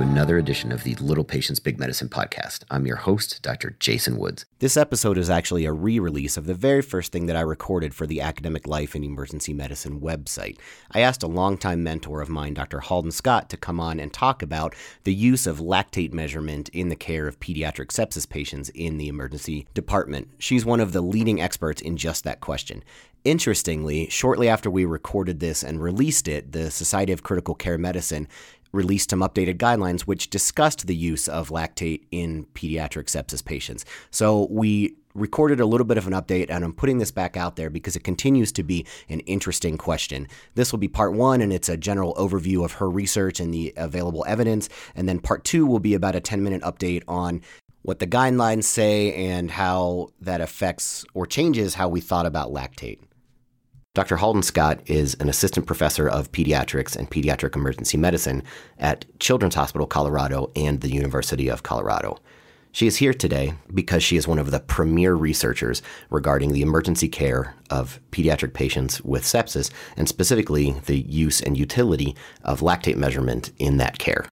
to another edition of the Little Patients Big Medicine podcast. I'm your host, Dr. Jason Woods. This episode is actually a re-release of the very first thing that I recorded for the Academic Life in Emergency Medicine website. I asked a longtime mentor of mine, Dr. Halden Scott, to come on and talk about the use of lactate measurement in the care of pediatric sepsis patients in the emergency department. She's one of the leading experts in just that question. Interestingly, shortly after we recorded this and released it, the Society of Critical Care Medicine released some updated guidelines which discussed the use of lactate in pediatric sepsis patients. So we recorded a little bit of an update, and I'm putting this back out there because it continues to be an interesting question. This will be part one, and it's a general overview of her research and the available evidence. And then part two will be about a 10-minute update on what the guidelines say and how that affects or changes how we thought about lactate. Dr. Halden Scott is an assistant professor of pediatrics and pediatric emergency medicine at Children's Hospital Colorado and the University of Colorado. She is here today because she is one of the premier researchers regarding the emergency care of pediatric patients with sepsis, and specifically the use and utility of lactate measurement in that care.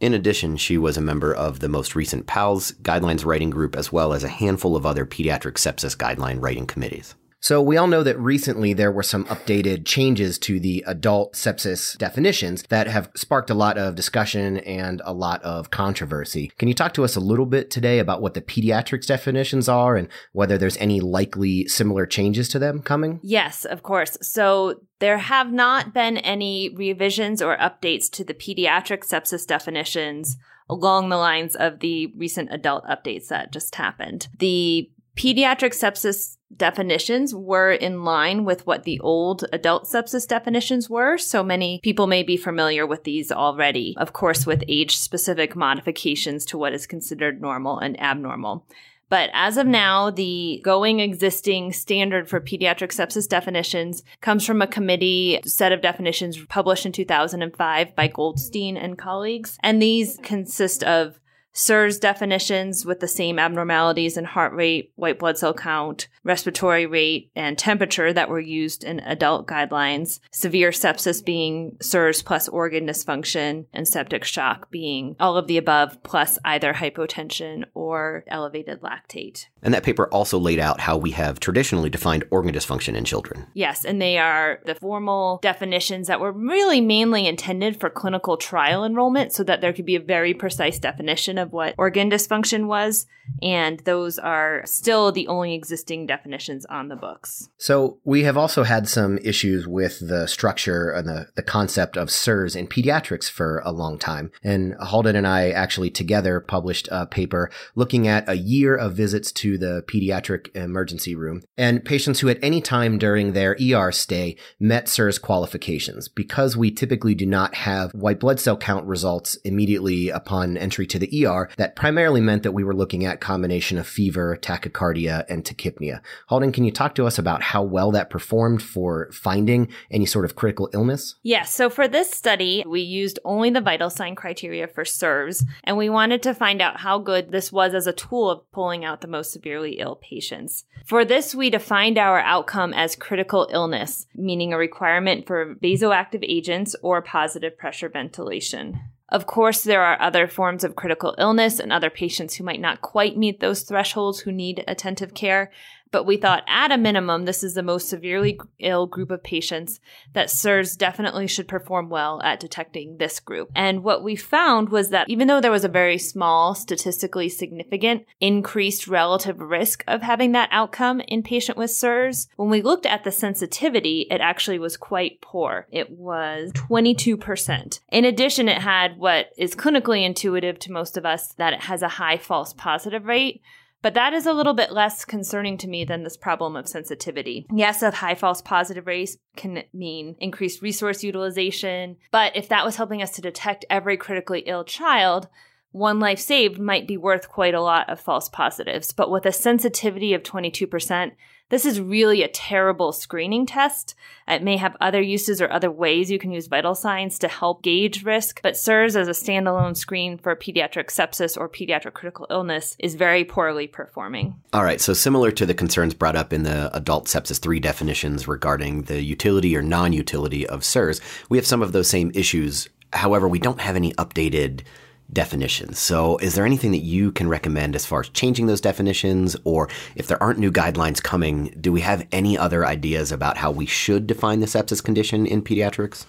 In addition, she was a member of the most recent PALS guidelines writing group, as well as a handful of other pediatric sepsis guideline writing committees. So we all know that recently there were some updated changes to the adult sepsis definitions that have sparked a lot of discussion and a lot of controversy. Can you talk to us a little bit today about what the pediatrics definitions are and whether there's any likely similar changes to them coming? Yes, of course. So there have not been any revisions or updates to the pediatric sepsis definitions along the lines of the recent adult updates that just happened. The pediatric sepsis definitions were in line with what the old adult sepsis definitions were, so many people may be familiar with these already, of course, with age-specific modifications to what is considered normal and abnormal. But as of now, the going existing standard for pediatric sepsis definitions comes from a committee set of definitions published in 2005 by Goldstein and colleagues, and these consist of SIRS definitions with the same abnormalities in heart rate, white blood cell count, respiratory rate, and temperature that were used in adult guidelines, severe sepsis being SIRS plus organ dysfunction, and septic shock being all of the above plus either hypotension or elevated lactate. And that paper also laid out how we have traditionally defined organ dysfunction in children. Yes, and they are the formal definitions that were really mainly intended for clinical trial enrollment so that there could be a very precise definition of what organ dysfunction was, and those are still the only existing definitions on the books. So we have also had some issues with the structure and the concept of SIRS in pediatrics for a long time, and Halden and I actually together published a paper looking at a year of visits to the pediatric emergency room, and patients who at any time during their ER stay met SIRS qualifications. Because we typically do not have white blood cell count results immediately upon entry to the ER, that primarily meant that we were looking at combination of fever, tachycardia, and tachypnea. Halden, can you talk to us about how well that performed for finding any sort of critical illness? Yes. So for this study, we used only the vital sign criteria for SIRS, and we wanted to find out how good this was as a tool of pulling out the most severely ill patients. For this, we defined our outcome as critical illness, meaning a requirement for vasoactive agents or positive pressure ventilation. Of course, there are other forms of critical illness and other patients who might not quite meet those thresholds who need attentive care, but we thought at a minimum, this is the most severely ill group of patients that SIRS definitely should perform well at detecting this group. And what we found was that even though there was a very small, statistically significant increased relative risk of having that outcome in patient with SIRS, when we looked at the sensitivity, it actually was quite poor. It was 22%. In addition, it had what is clinically intuitive to most of us, that it has a high false positive rate. But that is a little bit less concerning to me than this problem of sensitivity. Yes, a high false positive rate can mean increased resource utilization, but if that was helping us to detect every critically ill child, one life saved might be worth quite a lot of false positives. But with a sensitivity of 22%, this is really a terrible screening test. It may have other uses or other ways you can use vital signs to help gauge risk, but serves as a standalone screen for pediatric sepsis or pediatric critical illness is very poorly performing. All right, so similar to the concerns brought up in the adult sepsis 3 definitions regarding the utility or non-utility of SIRS, we have some of those same issues. However, we don't have any updated definitions. So is there anything that you can recommend as far as changing those definitions? Or if there aren't new guidelines coming, do we have any other ideas about how we should define the sepsis condition in pediatrics?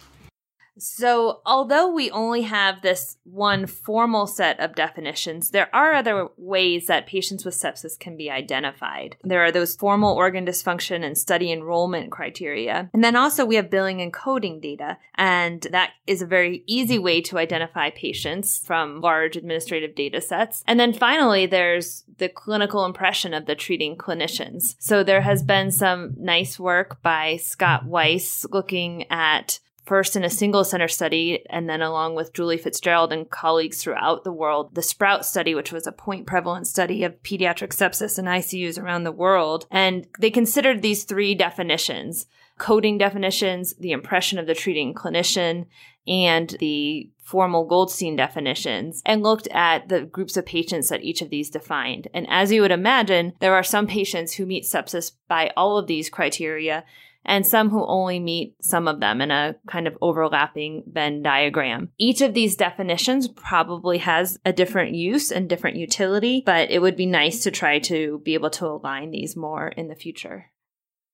So although we only have this one formal set of definitions, there are other ways that patients with sepsis can be identified. There are those formal organ dysfunction and study enrollment criteria. And then also we have billing and coding data. And that is a very easy way to identify patients from large administrative data sets. And then finally, there's the clinical impression of the treating clinicians. So there has been some nice work by Scott Weiss looking at first in a single center study, and then along with Julie Fitzgerald and colleagues throughout the world, the Sprout study, which was a point prevalence study of pediatric sepsis in ICUs around the world. And they considered these three definitions: coding definitions, the impression of the treating clinician, and the formal Goldstein definitions, and looked at the groups of patients that each of these defined. And as you would imagine, there are some patients who meet sepsis by all of these criteria, and some who only meet some of them in a kind of overlapping Venn diagram. Each of these definitions probably has a different use and different utility, but it would be nice to try to be able to align these more in the future.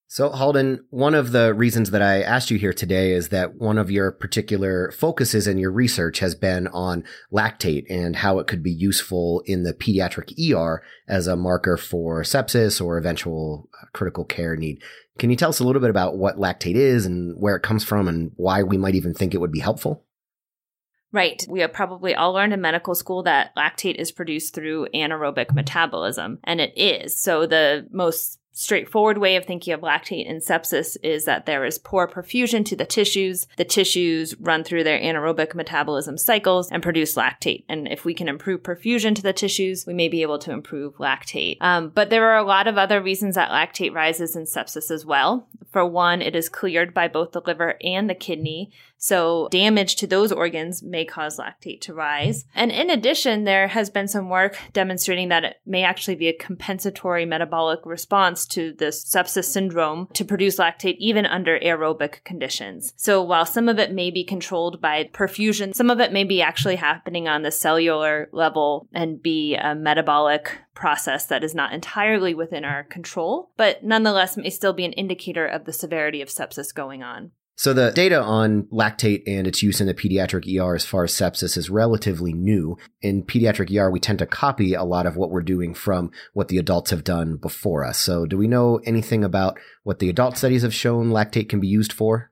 So, Halden, one of the reasons that I asked you here today is that one of your particular focuses in your research has been on lactate and how it could be useful in the pediatric ER as a marker for sepsis or eventual critical care need. Can you tell us a little bit about what lactate is and where it comes from and why we might even think it would be helpful? Right. We have probably all learned in medical school that lactate is produced through anaerobic metabolism, and it is. So the most straightforward way of thinking of lactate in sepsis is that there is poor perfusion to the tissues. The tissues run through their anaerobic metabolism cycles and produce lactate. And if we can improve perfusion to the tissues, we may be able to improve lactate. But there are a lot of other reasons that lactate rises in sepsis as well. For one, it is cleared by both the liver and the kidney. So damage to those organs may cause lactate to rise. And in addition, there has been some work demonstrating that it may actually be a compensatory metabolic response to this sepsis syndrome to produce lactate even under aerobic conditions. So while some of it may be controlled by perfusion, some of it may be actually happening on the cellular level and be a metabolic process that is not entirely within our control, but nonetheless may still be an indicator of the severity of sepsis going on. So the data on lactate and its use in the pediatric ER as far as sepsis is relatively new. In pediatric ER, we tend to copy a lot of what we're doing from what the adults have done before us. So do we know anything about what the adult studies have shown lactate can be used for?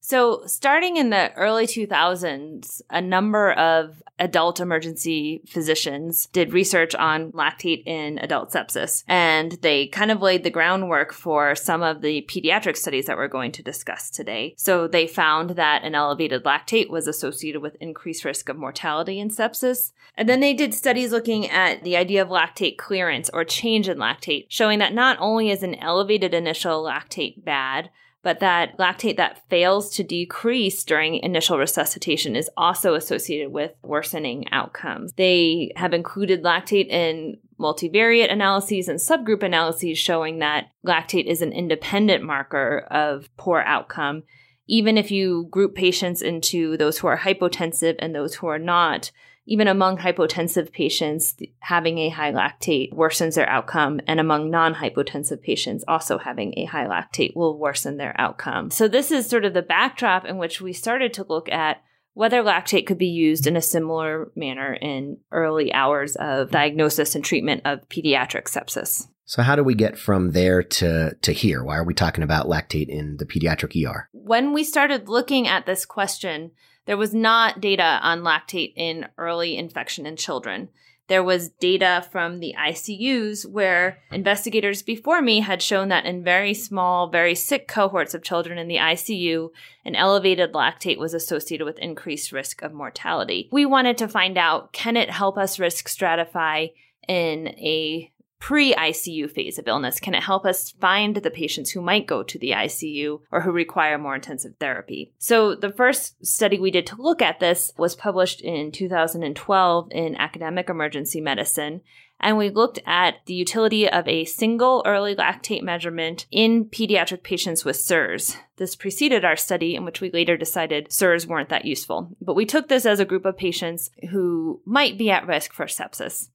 So starting in the early 2000s, a number of adult emergency physicians did research on lactate in adult sepsis, and they kind of laid the groundwork for some of the pediatric studies that we're going to discuss today. So they found that an elevated lactate was associated with increased risk of mortality in sepsis. And then they did studies looking at the idea of lactate clearance or change in lactate, showing that not only is an elevated initial lactate bad, but that lactate that fails to decrease during initial resuscitation is also associated with worsening outcomes. They have included lactate in multivariate analyses and subgroup analyses showing that lactate is an independent marker of poor outcome. Even if you group patients into those who are hypotensive and those who are not, even among hypotensive patients, having a high lactate worsens their outcome, and among non-hypotensive patients, also having a high lactate will worsen their outcome. So this is sort of the backdrop in which we started to look at whether lactate could be used in a similar manner in early hours of diagnosis and treatment of pediatric sepsis. So how do we get from there to here? Why are we talking about lactate in the pediatric ER? When we started looking at this question, there was not data on lactate in early infection in children. There was data from the ICUs where investigators before me had shown that in very small, very sick cohorts of children in the ICU, an elevated lactate was associated with increased risk of mortality. We wanted to find out, can it help us risk stratify in a pre-ICU phase of illness? Can it help us find the patients who might go to the ICU or who require more intensive therapy? So the first study we did to look at this was published in 2012 in Academic Emergency Medicine. and we looked at the utility of a single early lactate measurement in pediatric patients with SIRS. This preceded our study in which we later decided SIRS weren't that useful, but we took this as a group of patients who might be at risk for sepsis.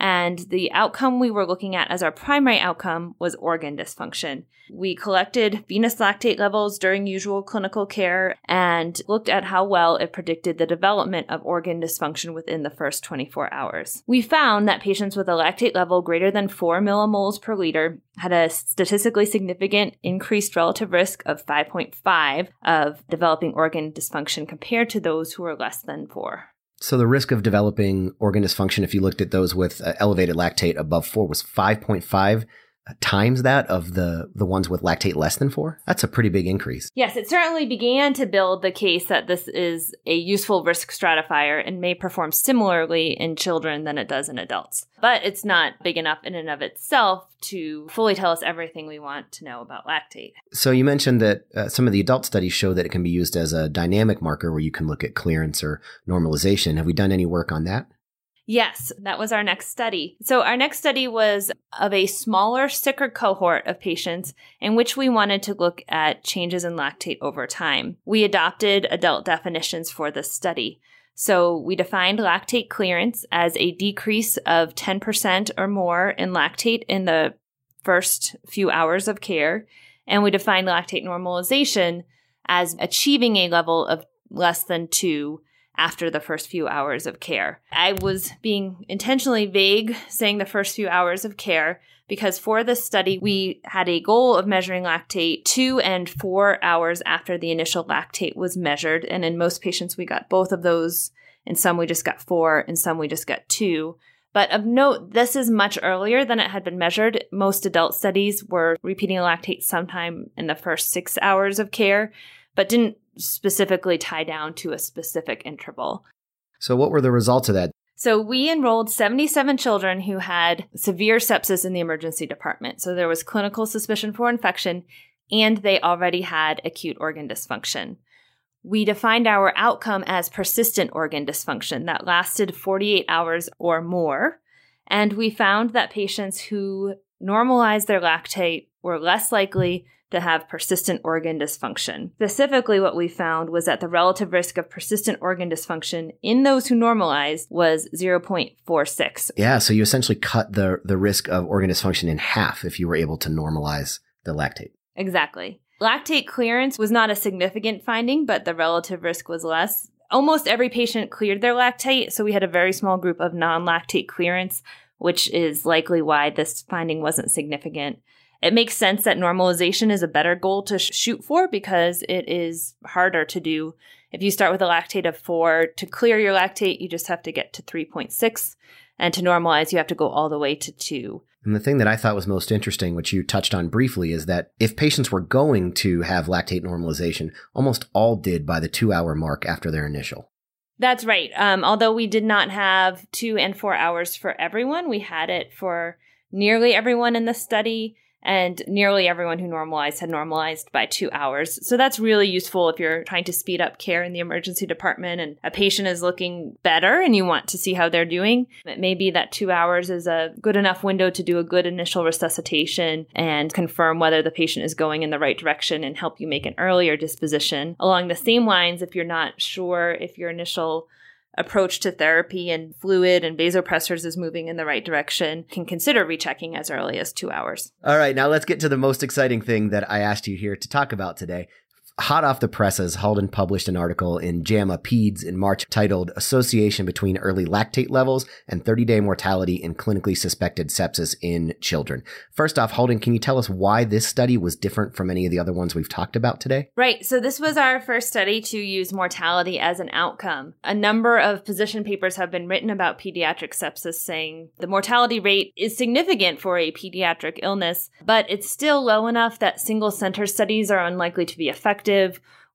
And the outcome we were looking at as our primary outcome was organ dysfunction. We collected venous lactate levels during usual clinical care and looked at how well it predicted the development of organ dysfunction within the first 24 hours. We found that patients with a lactate level greater than 4 millimoles per liter had a statistically significant increased relative risk of 5.5 of developing organ dysfunction compared to those who were less than 4. So the risk of developing organ dysfunction, if you looked at those with elevated lactate above 4, was 5.5 times that of the ones with lactate less than 4? That's a pretty big increase. Yes, it certainly began to build the case that this is a useful risk stratifier and may perform similarly in children than it does in adults. But it's not big enough in and of itself to fully tell us everything we want to know about lactate. So you mentioned that some of the adult studies show that it can be used as a dynamic marker where you can look at clearance or normalization. Have we done any work on that? Yes, that was our next study. So our next study was of a smaller, sicker cohort of patients in which we wanted to look at changes in lactate over time. We adopted adult definitions for this study. So we defined lactate clearance as a decrease of 10% or more in lactate in the first few hours of care. And we defined lactate normalization as achieving a level of less than 2 after the first few hours of care. I was being intentionally vague saying the first few hours of care because for this study, we had a goal of measuring lactate 2 and 4 hours after the initial lactate was measured. And in most patients, we got both of those. In some, we just got 4. In some, we just got 2. But of note, this is much earlier than it had been measured. Most adult studies were repeating lactate sometime in the first 6 hours of care, but didn't specifically tie down to a specific interval. So what were the results of that? So we enrolled 77 children who had severe sepsis in the emergency department. So there was clinical suspicion for infection, and they already had acute organ dysfunction. We defined our outcome as persistent organ dysfunction that lasted 48 hours or more. And we found that patients who normalized their lactate were less likely to have persistent organ dysfunction. Specifically, what we found was that the relative risk of persistent organ dysfunction in those who normalized was 0.46. Yeah, so you essentially cut the risk of organ dysfunction in half if you were able to normalize the lactate. Exactly. Lactate clearance was not a significant finding, but the relative risk was less. Almost every patient cleared their lactate, so we had a very small group of non-lactate clearance, which is likely why this finding wasn't significant. It makes sense that normalization is a better goal to shoot for because it is harder to do. If you start with a lactate of 4, to clear your lactate, you just have to get to 3.6. And to normalize, you have to go all the way to 2. And the thing that I thought was most interesting, which you touched on briefly, is that if patients were going to have lactate normalization, almost all did by the 2-hour mark after their initial. That's right. Although we did not have 2 and 4 hours for everyone, we had it for nearly everyone in the study. And nearly everyone who normalized had normalized by 2 hours. So that's really useful if you're trying to speed up care in the emergency department and a patient is looking better and you want to see how they're doing. It may be that 2 hours is a good enough window to do a good initial resuscitation and confirm whether the patient is going in the right direction and help you make an earlier disposition. Along the same lines, if you're not sure if your initial approach to therapy and fluid and vasopressors is moving in the right direction, can consider rechecking as early as 2 hours. All right, now let's get to the most exciting thing that I asked you here to talk about today. Hot off the presses, Halden published an article in JAMA PEDS in March titled Association Between Early Lactate Levels and 30-Day Mortality in Clinically Suspected Sepsis in Children. First off, Halden, can you tell us why this study was different from any of the other ones we've talked about today? Right. So this was our first study to use mortality as an outcome. A number of position papers have been written about pediatric sepsis saying the mortality rate is significant for a pediatric illness, but it's still low enough that single-center studies are unlikely to be effective.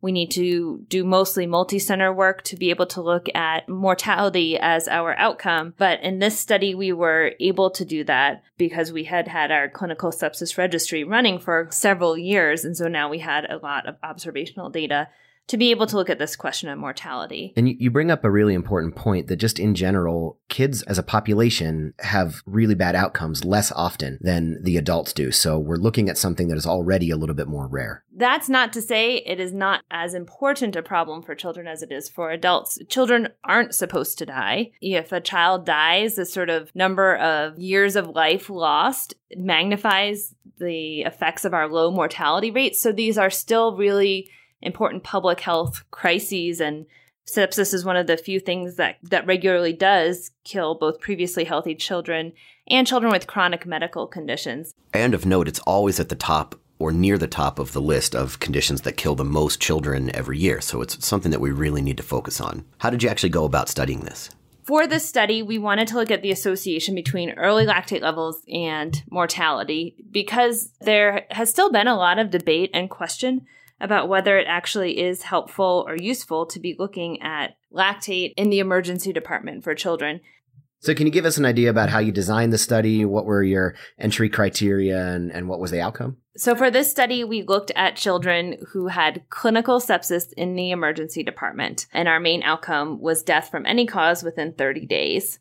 We need to do mostly multi-center work to be able to look at mortality as our outcome. But in this study, we were able to do that because we had had our clinical sepsis registry running for several years. And so now we had a lot of observational data to be able to look at this question of mortality. And you bring up a really important point that just in general, kids as a population have really bad outcomes less often than the adults do. So we're looking at something that is already a little bit more rare. That's not to say it is not as important a problem for children as it is for adults. Children aren't supposed to die. If a child dies, the sort of number of years of life lost magnifies the effects of our low mortality rates. So these are still really important public health crises, and sepsis is one of the few things that regularly does kill both previously healthy children and children with chronic medical conditions. And of note, it's always at the top or near the top of the list of conditions that kill the most children every year. So it's something that we really need to focus on. How did you actually go about studying this? For this study, we wanted to look at the association between early lactate levels and mortality, because there has still been a lot of debate and question about whether it actually is helpful or useful to be looking at lactate in the emergency department for children. So can you give us an idea about how you designed the study? What were your entry criteria and what was the outcome? So for this study, we looked at children who had clinical sepsis in the emergency department, and our main outcome was death from any cause within 30 days.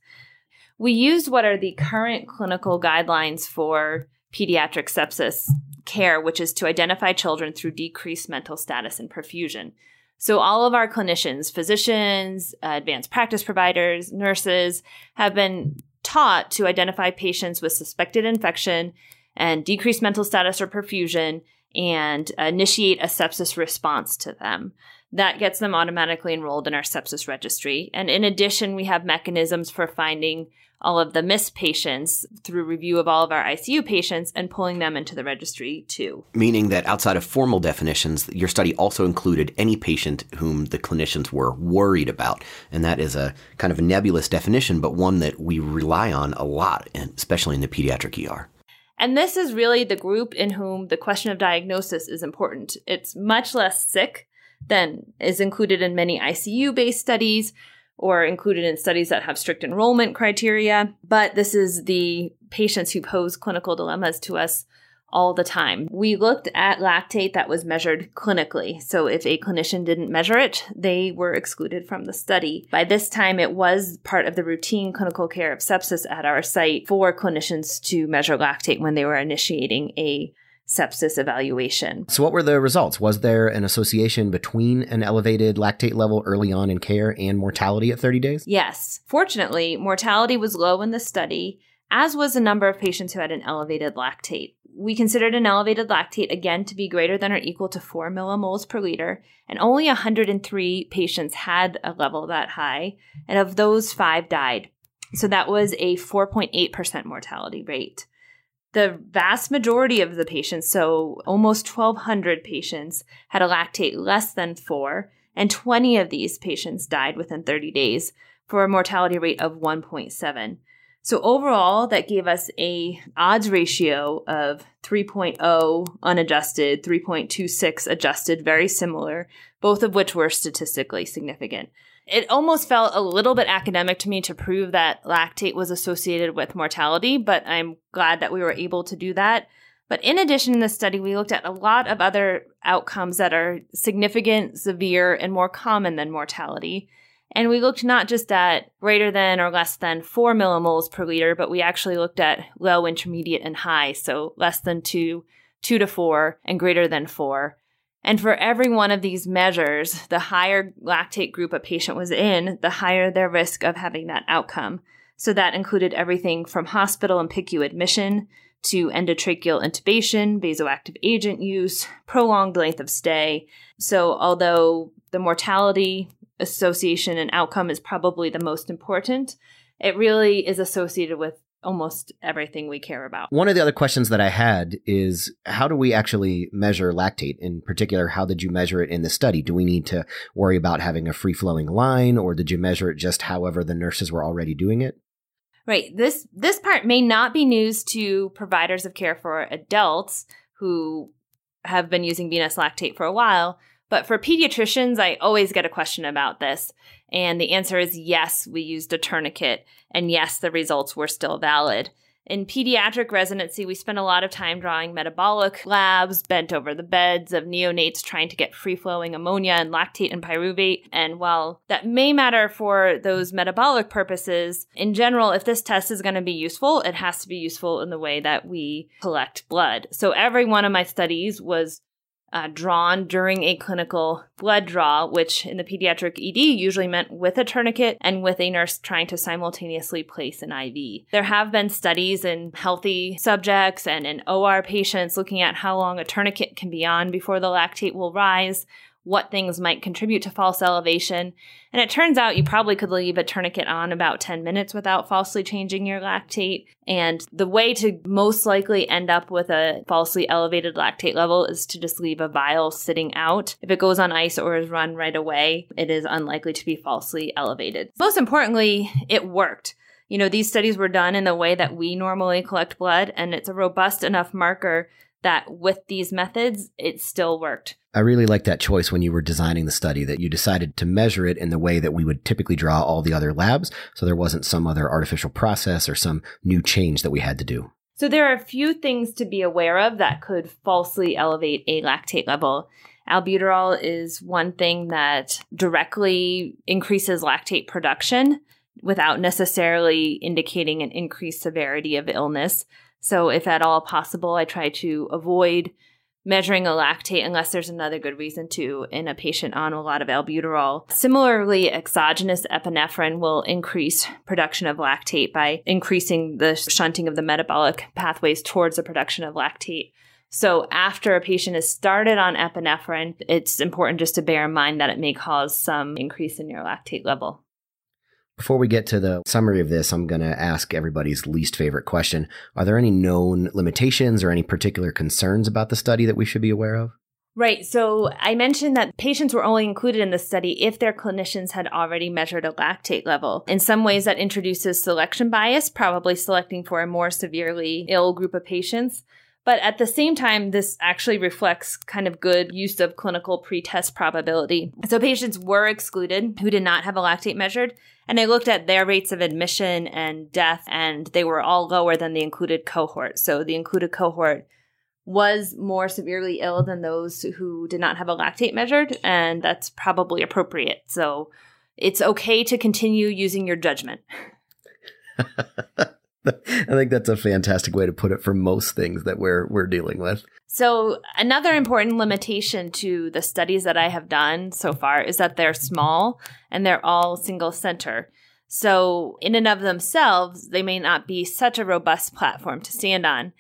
We used what are the current clinical guidelines for pediatric sepsis care, which is to identify children through decreased mental status and perfusion. So all of our clinicians, physicians, advanced practice providers, nurses, have been taught to identify patients with suspected infection and decreased mental status or perfusion and initiate a sepsis response to them. That gets them automatically enrolled in our sepsis registry. And in addition, we have mechanisms for finding all of the missed patients through review of all of our ICU patients and pulling them into the registry too. Meaning that outside of formal definitions, your study also included any patient whom the clinicians were worried about. And that is a kind of a nebulous definition, but one that we rely on a lot, and especially in the pediatric ER. And this is really the group in whom the question of diagnosis is important. It's much less sick than is included in many ICU-based studies, or included in studies that have strict enrollment criteria. But this is the patients who pose clinical dilemmas to us all the time. We looked at lactate that was measured clinically. So if a clinician didn't measure it, they were excluded from the study. By this time, it was part of the routine clinical care of sepsis at our site for clinicians to measure lactate when they were initiating a sepsis evaluation. So what were the results? Was there an association between an elevated lactate level early on in care and mortality at 30 days? Yes. Fortunately, mortality was low in the study, as was the number of patients who had an elevated lactate. We considered an elevated lactate, again, to be greater than or equal to 4 millimoles per liter, and only 103 patients had a level that high, and of those, 5 died. So that was a 4.8% mortality rate. The vast majority of the patients, so almost 1,200 patients, had a lactate less than 4, and 20 of these patients died within 30 days for a mortality rate of 1.7. So overall, that gave us an odds ratio of 3.0 unadjusted, 3.26 adjusted, very similar, both of which were statistically significant. It almost felt a little bit academic to me to prove that lactate was associated with mortality, but I'm glad that we were able to do that. But in addition, in this study, we looked at a lot of other outcomes that are significant, severe, and more common than mortality. And we looked not just at greater than or less than 4 millimoles per liter, but we actually looked at low, intermediate, and high, so less than 2 to 4, and greater than 4. And for every one of these measures, the higher lactate group a patient was in, the higher their risk of having that outcome. So that included everything from hospital and PICU admission to endotracheal intubation, vasoactive agent use, prolonged length of stay. So although the mortality association and outcome is probably the most important, it really is associated with almost everything we care about. One of the other questions that I had is, how do we actually measure lactate? In particular, how did you measure it in the study? Do we need to worry about having a free-flowing line, or did you measure it just however the nurses were already doing it? Right. This part may not be news to providers of care for adults who have been using venous lactate for a while, but for pediatricians, I always get a question about this. And the answer is yes, we used a tourniquet, and yes, the results were still valid. In pediatric residency, we spent a lot of time drawing metabolic labs, bent over the beds of neonates trying to get free-flowing ammonia and lactate and pyruvate. And while that may matter for those metabolic purposes, in general, if this test is going to be useful, it has to be useful in the way that we collect blood. So every one of my studies was drawn during a clinical blood draw, which in the pediatric ED usually meant with a tourniquet and with a nurse trying to simultaneously place an IV. There have been studies in healthy subjects and in OR patients looking at how long a tourniquet can be on before the lactate will rise, what things might contribute to false elevation. And it turns out you probably could leave a tourniquet on about 10 minutes without falsely changing your lactate. And the way to most likely end up with a falsely elevated lactate level is to just leave a vial sitting out. If it goes on ice or is run right away, it is unlikely to be falsely elevated. Most importantly, it worked. You know, these studies were done in the way that we normally collect blood, and it's a robust enough marker that with these methods, it still worked. I really like that choice when you were designing the study, that you decided to measure it in the way that we would typically draw all the other labs, so there wasn't some other artificial process or some new change that we had to do. So there are a few things to be aware of that could falsely elevate a lactate level. Albuterol is one thing that directly increases lactate production without necessarily indicating an increased severity of illness. So if at all possible, I try to avoid measuring a lactate unless there's another good reason to in a patient on a lot of albuterol. Similarly, exogenous epinephrine will increase production of lactate by increasing the shunting of the metabolic pathways towards the production of lactate. So after a patient is started on epinephrine, it's important just to bear in mind that it may cause some increase in your lactate level. Before we get to the summary of this, I'm going to ask everybody's least favorite question. Are there any known limitations or any particular concerns about the study that we should be aware of? Right. So I mentioned that patients were only included in the study if their clinicians had already measured a lactate level. In some ways, that introduces selection bias, probably selecting for a more severely ill group of patients. But at the same time, this actually reflects kind of good use of clinical pretest probability. So patients were excluded who did not have a lactate measured, and I looked at their rates of admission and death, and they were all lower than the included cohort. So the included cohort was more severely ill than those who did not have a lactate measured, and that's probably appropriate. So it's okay to continue using your judgment. I think that's a fantastic way to put it for most things that we're dealing with. So another important limitation to the studies that I have done so far is that they're small and they're all single center. So in and of themselves, they may not be such a robust platform to stand on.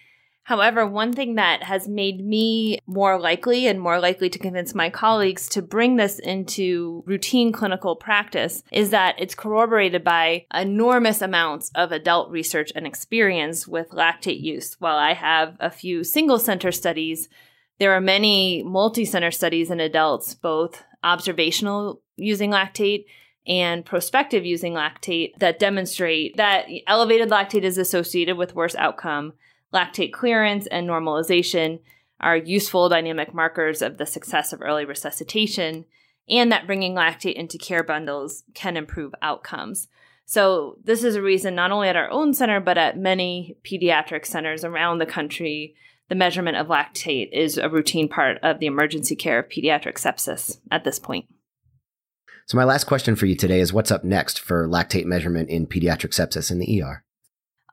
However, one thing that has made me more likely to convince my colleagues to bring this into routine clinical practice is that it's corroborated by enormous amounts of adult research and experience with lactate use. While I have a few single-center studies, there are many multi-center studies in adults, both observational using lactate and prospective using lactate, that demonstrate that elevated lactate is associated with worse outcome. Lactate clearance and normalization are useful dynamic markers of the success of early resuscitation, and that bringing lactate into care bundles can improve outcomes. So this is a reason not only at our own center, but at many pediatric centers around the country, the measurement of lactate is a routine part of the emergency care of pediatric sepsis at this point. So my last question for you today is, what's up next for lactate measurement in pediatric sepsis in the ER?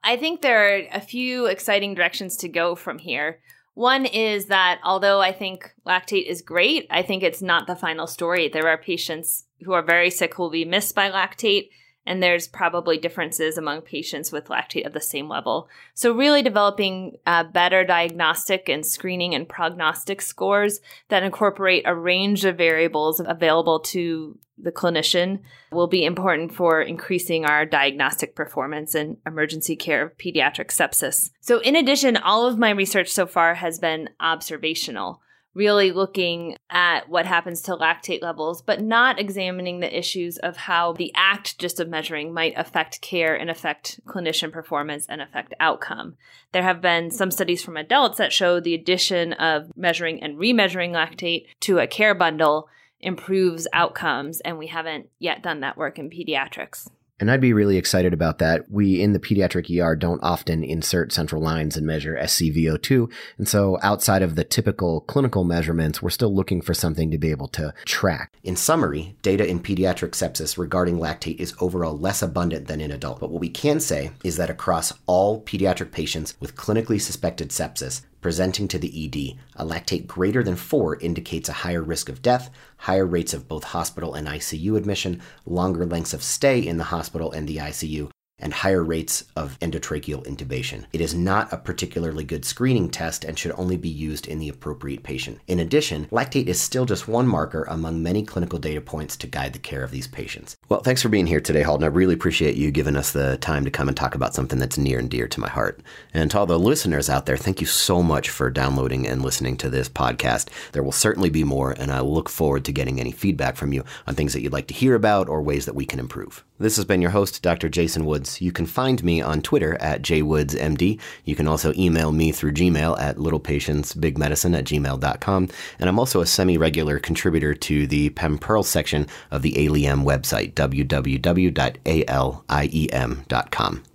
I think there are a few exciting directions to go from here. One is that although I think lactate is great, I think it's not the final story. There are patients who are very sick who will be missed by lactate, and there's probably differences among patients with lactate of the same level. So really developing better diagnostic and screening and prognostic scores that incorporate a range of variables available to the clinician will be important for increasing our diagnostic performance in emergency care of pediatric sepsis. So in addition, all of my research so far has been observational, really looking at what happens to lactate levels, but not examining the issues of how the act just of measuring might affect care and affect clinician performance and affect outcome. There have been some studies from adults that show the addition of measuring and remeasuring lactate to a care bundle improves outcomes, and we haven't yet done that work in pediatrics. And I'd be really excited about that. We in the pediatric ER don't often insert central lines and measure SCVO2. And so outside of the typical clinical measurements, we're still looking for something to be able to track. In summary, data in pediatric sepsis regarding lactate is overall less abundant than in adult. But what we can say is that across all pediatric patients with clinically suspected sepsis presenting to the ED, a lactate greater than 4 indicates a higher risk of death, higher rates of both hospital and ICU admission, longer lengths of stay in the hospital and the ICU, and higher rates of endotracheal intubation. It is not a particularly good screening test and should only be used in the appropriate patient. In addition, lactate is still just one marker among many clinical data points to guide the care of these patients. Well, thanks for being here today, Halden. I really appreciate you giving us the time to come and talk about something that's near and dear to my heart. And to all the listeners out there, thank you so much for downloading and listening to this podcast. There will certainly be more, and I look forward to getting any feedback from you on things that you'd like to hear about or ways that we can improve. This has been your host, Dr. Jason Woods. You can find me on Twitter at jwoodsmd. You can also email me through Gmail at littlepatientsbigmedicine@gmail.com. And I'm also a semi-regular contributor to the PemPearl section of the ALiEM website, www.aliem.com.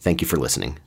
Thank you for listening.